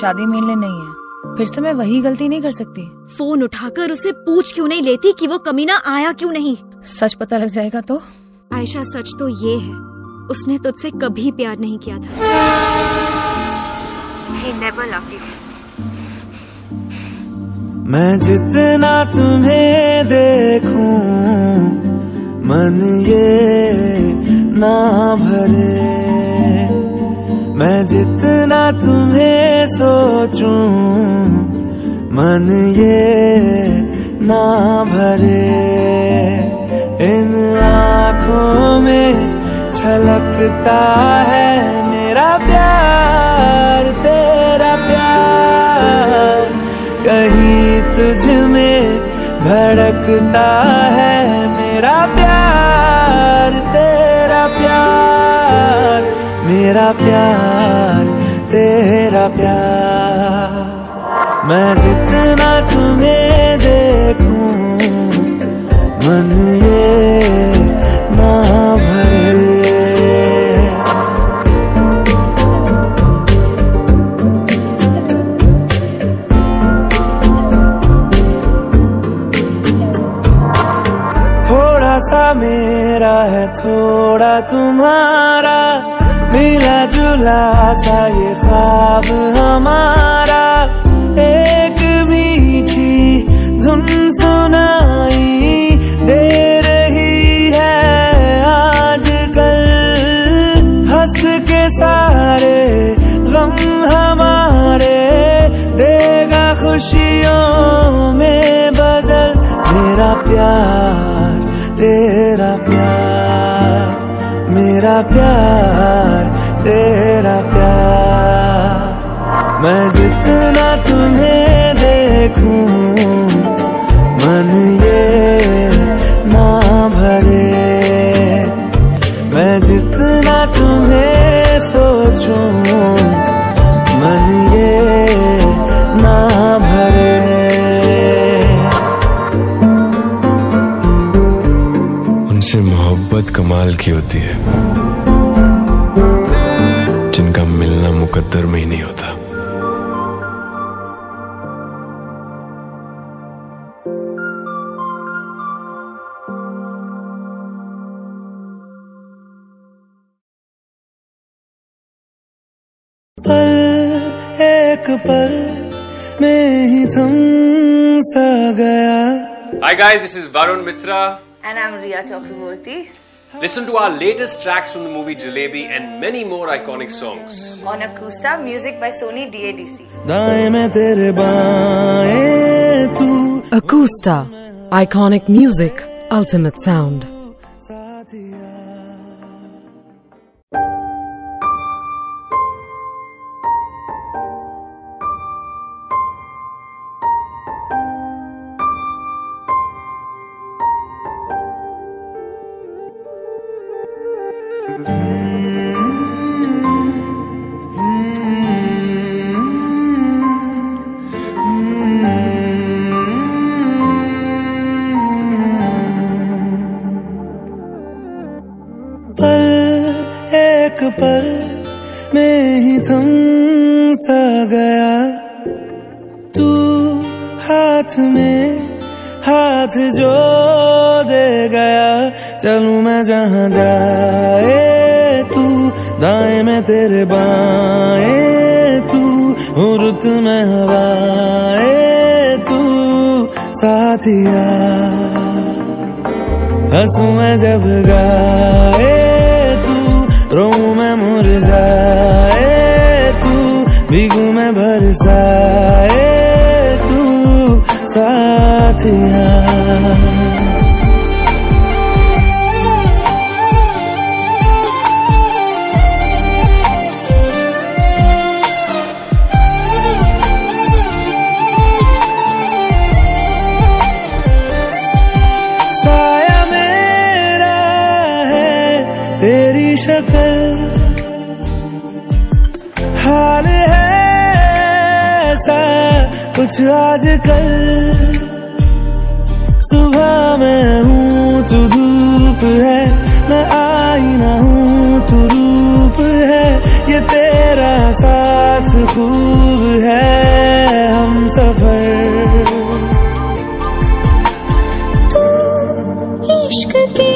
शादी मेरे लिए नहीं है, फिर से मैं वही गलती नहीं कर सकती। फोन उठाकर उसे पूछ क्यों नहीं लेती कि वो कमीना आया क्यों नहीं? सच पता लग जाएगा तो। आयशा सच तो ये है, उसने तुझसे कभी प्यार नहीं किया था। मैं जितना तुम्हें देखूं मन ये ना भरे, मैं जितना तुम्हें सोचूं मन ये ना भरे। इन आँखों में छलकता है मेरा प्यार, तेरा प्यार कहीं तुझ में भड़कता है मेरा प्यार, तेरा प्यार, मेरा प्यार, तेरा प्यार। मैं जितना तुम्हें देखूं मन ये ना भरे। सा मेरा है थोड़ा तुम्हारा, मिला जुला सा ये ख्वाब हमारा। एक मीठी धुन सुनाई दे रही है आजकल, हंस के सारे गम हमारे देगा खुशियों में बदल। मेरा प्यार, तेरा प्यार, मेरा प्यार, तेरा प्यार। मैं जितना तुम्हें देखूं मन ये ना भरे, मैं जितना तुम्हें सोचूं मन ये ना भरे। मोहब्बत कमाल की होती है, जिनका मिलना मुकद्दर में ही नहीं होता। पल एक पल में ही थम सा गया। Hi guys, this is Varun Mitra. And I'm Riya Chakraborty. Listen to our latest tracks from the movie Jalebi and many more iconic songs. On Acousta, music by Sony DADC. Acousta, iconic music, ultimate sound. पल में ही थम सा गया, तू हाथ में हाथ जो दे गया। चलूं मैं जहां जाए तू, दाएं में तेरे बाएं तू, रुत में हवाएं तू साथिया। हंसू मैं जब गाए रो मैं मुरझाए तू, भीगू मैं बरसाए तू साथिया। साया मेरा है तेरी शक्ल, हाल है ऐसा कुछ आजकल। सुबह मैं हूँ तू धूप है, मैं आईना हूँ तू रूप है, ये तेरा साथ खूब है। सफर। तू इश्क के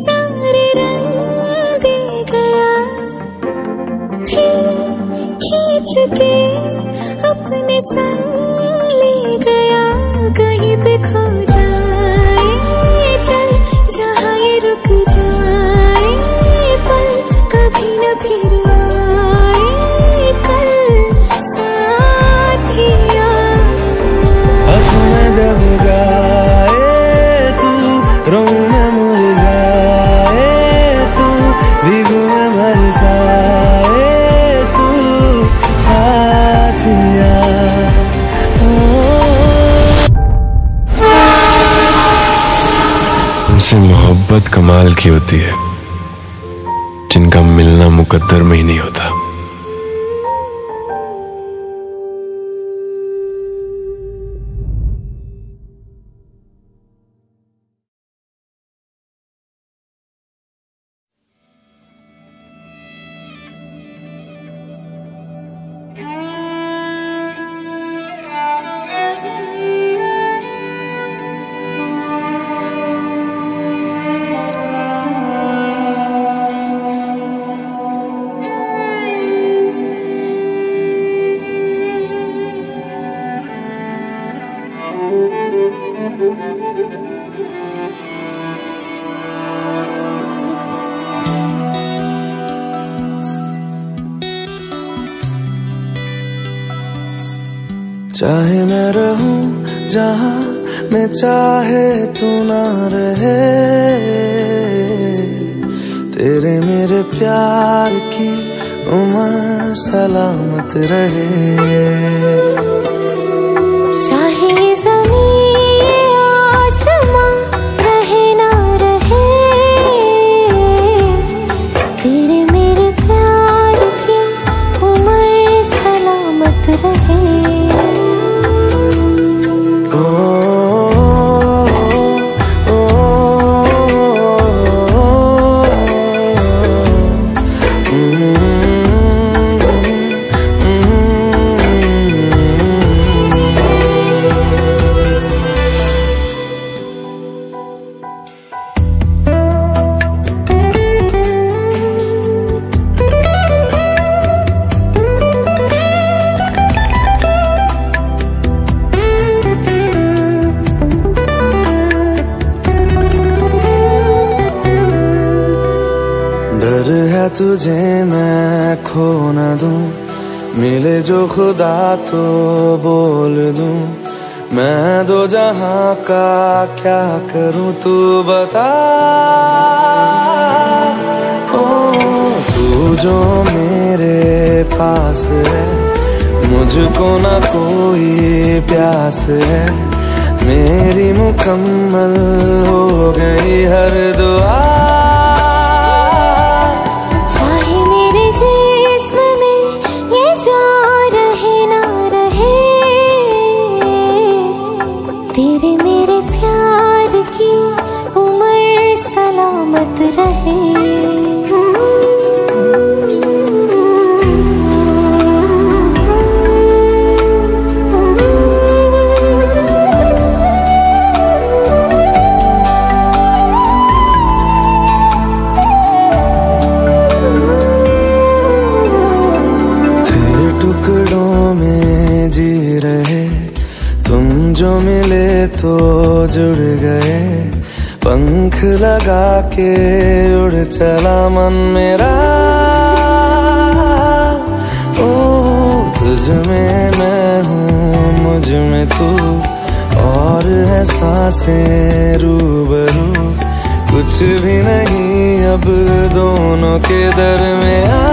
सारे रंग दे गया, खींच के अपने संग ले गया। कहीं पे खो जाए चल, जहाँ ये रुक जाए पल, कभी न फिर आए कल साथिया। असमझ जब गाए तू, रोम में मुड़ जाए तू, भीगू में भर जाए तू साथिया। उनसे मोहब्बत कमाल की होती है, जिनका मिलना मुकद्दर में ही नहीं होता। चाहे मैं रहूं जहां मैं, चाहे तू ना रहे, तेरे मेरे प्यार की उम्र सलामत रहे। चाहे ज़मीन आसमां रहे ना रहे, तेरे मेरे प्यार की उम्र सलामत रहे। तुझे मैं खो ना दूं, मिले जो खुदा तो बोल दूं, मैं दो जहां का क्या करूं तू बता। ओ तू जो मेरे पास है, मुझको ना कोई प्यास है, मेरी मुकम्मल हो गई हर दुआ। जो मिले तो जुड़ गए, पंख लगा के उड़ चला मन मेरा। ओ तुझ में मैं हूँ, मुझ में तू, और है सांसें रूबरू, कुछ भी नहीं अब दोनों के दरमियां।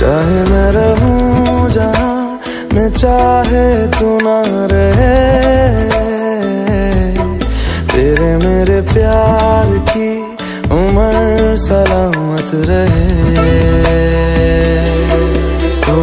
चाहे मैं रहूं जहां मैं, चाहे तू ना रहे, तेरे मेरे प्यार की उम्र सलामत रहे। ओ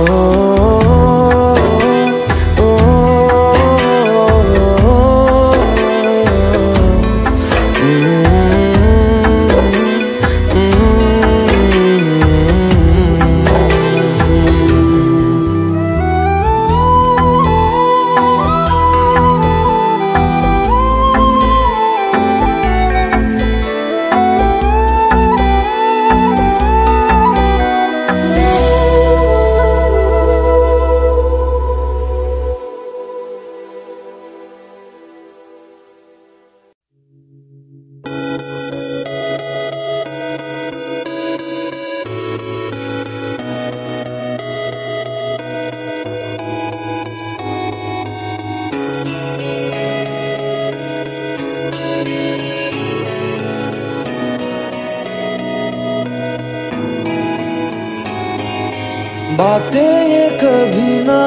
बातें ये कभी ना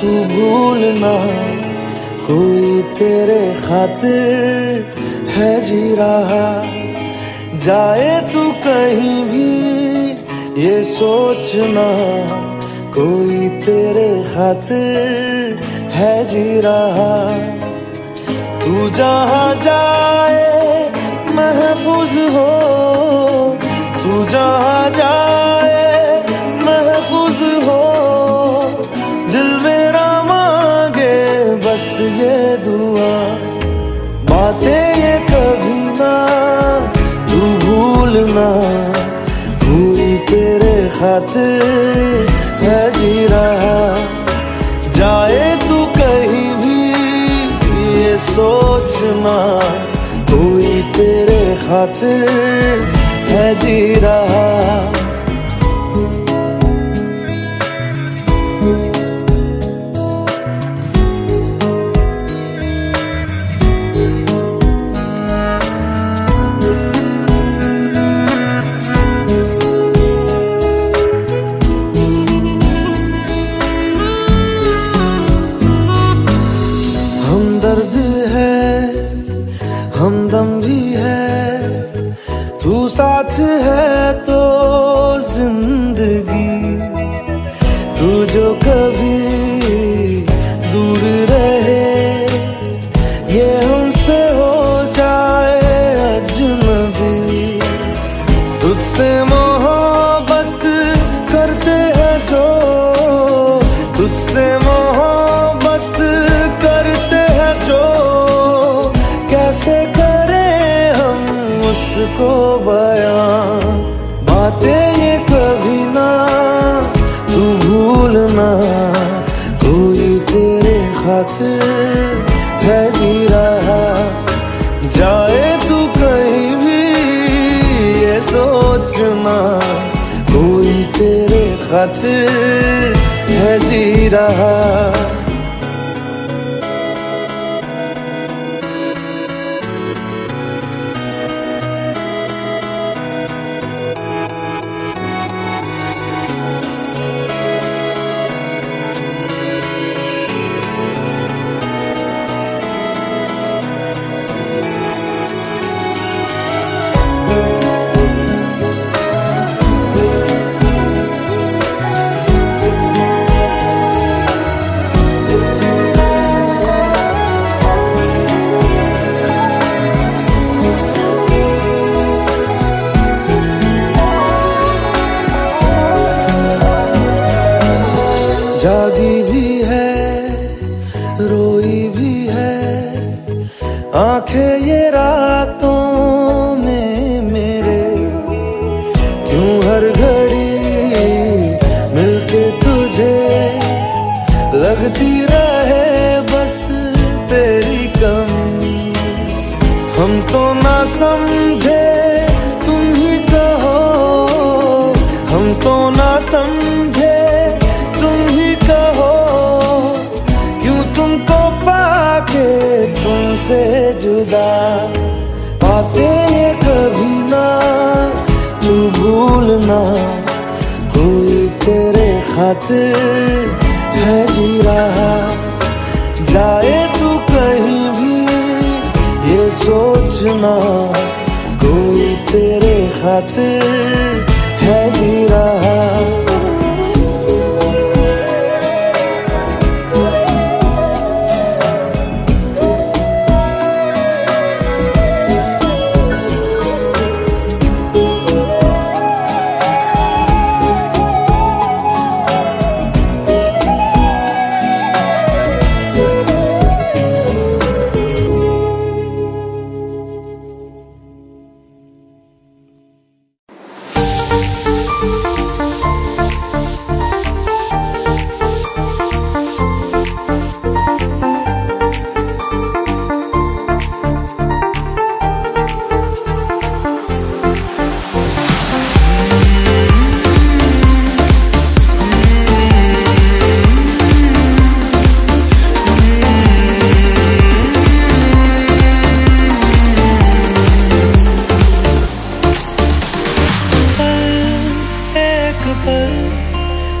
तू भूलना, कोई तेरे खातिर है जी रहा। जाए तू कहीं भी ये सोचना, कोई तेरे खातिर है जी रहा। तू जहाँ जाए महफूज हो, तू जहाँ जाए महफूज हो। दिल मेरा मांगे बस ये दुआ, बातें ये कभी ना तू भूलना, कोई तेरे खातिर है जी रहा। जाए तू कहीं भी ये सोचना, कोई तेरे खातिर है जी रहा।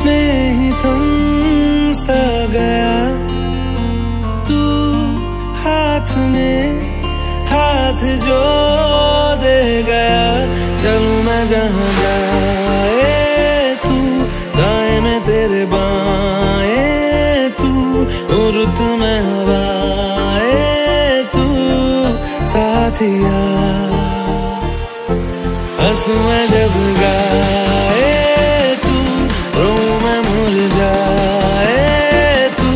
में ही थम सा गया, तू हाथ में हाथ जो दे गया। चलूं मैं जहाँ जाए तू दाएं में तेरे बाएं, तू उर्द में हवाएं, तू साथिया। हंसू मैं जब गाए तू, रो मैं भूल जाए तू,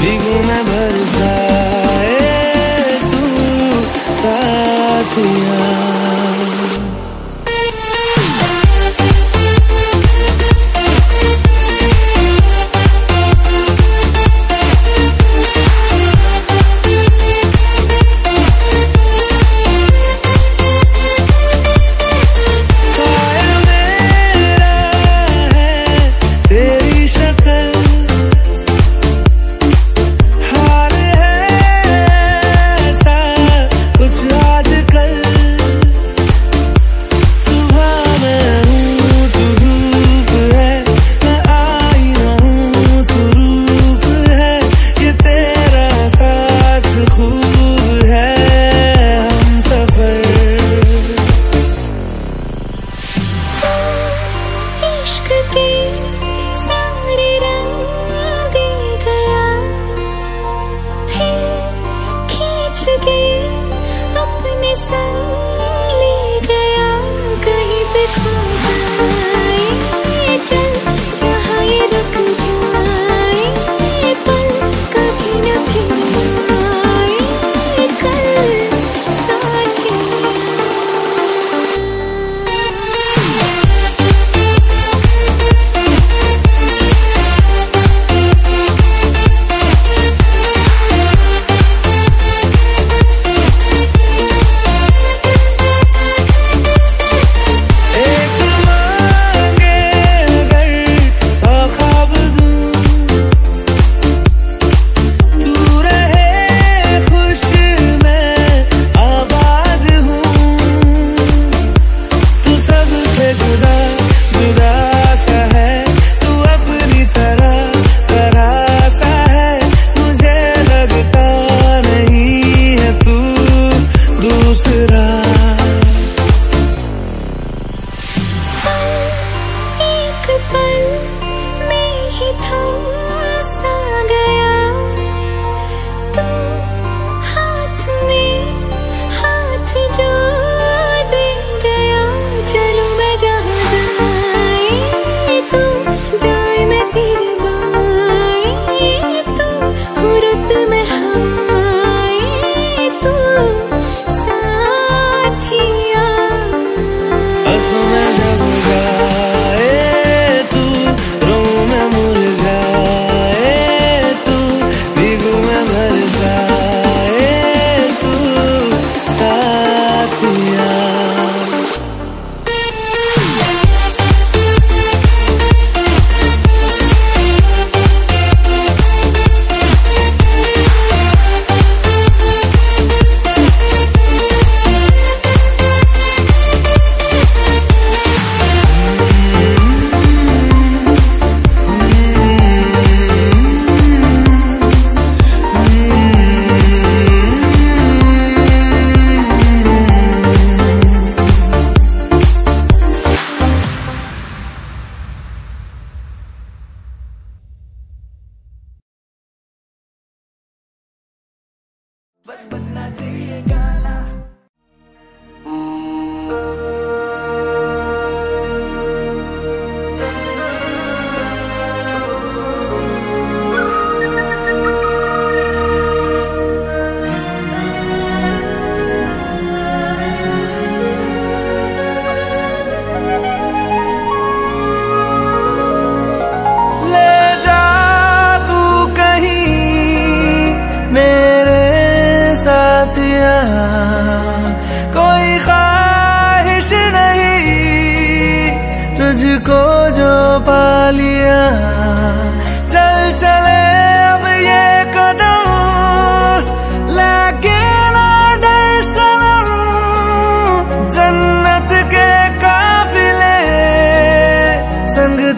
भीगू मैं भर जाए तू साथिया।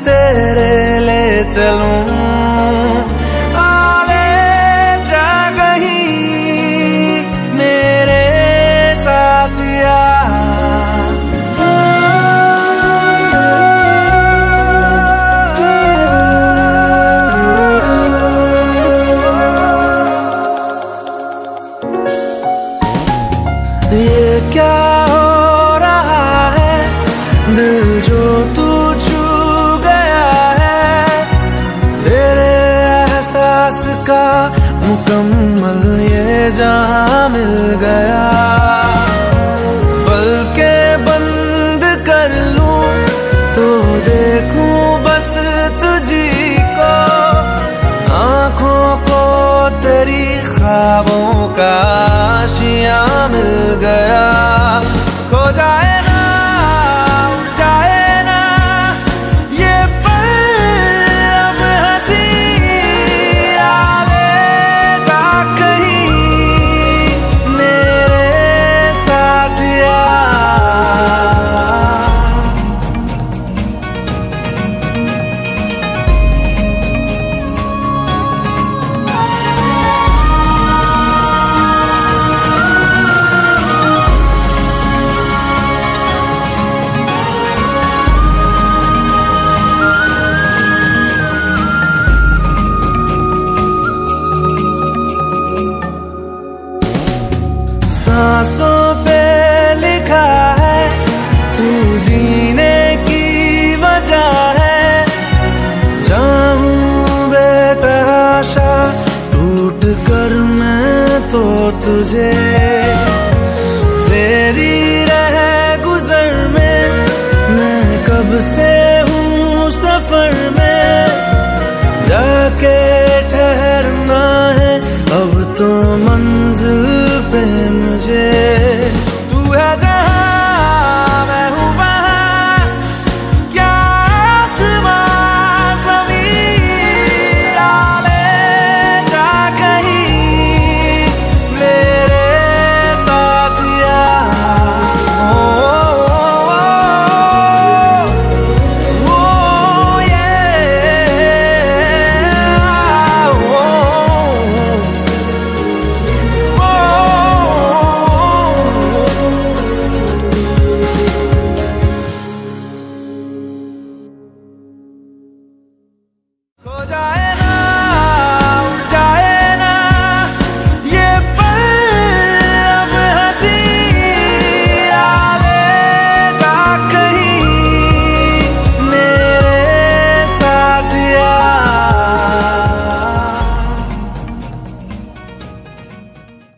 तेरे ले चलूं, आले जा कहीं मेरे साथ यार। ये क्या हो रहा है, दिल जो तू का मुकम्मल ये जहां मिल गया। पल के बंद कर लूं तो देखूं बस तुझी को, आंखों को तेरी ख्वाबों का आशिया मिल गया। खो जाए ना, उड़ जाए ना ये पल हंसी, सांसों पे लिखा है तू जीने की वजह है। जाऊं बेतहाशा टूट कर मैं तो तुझे,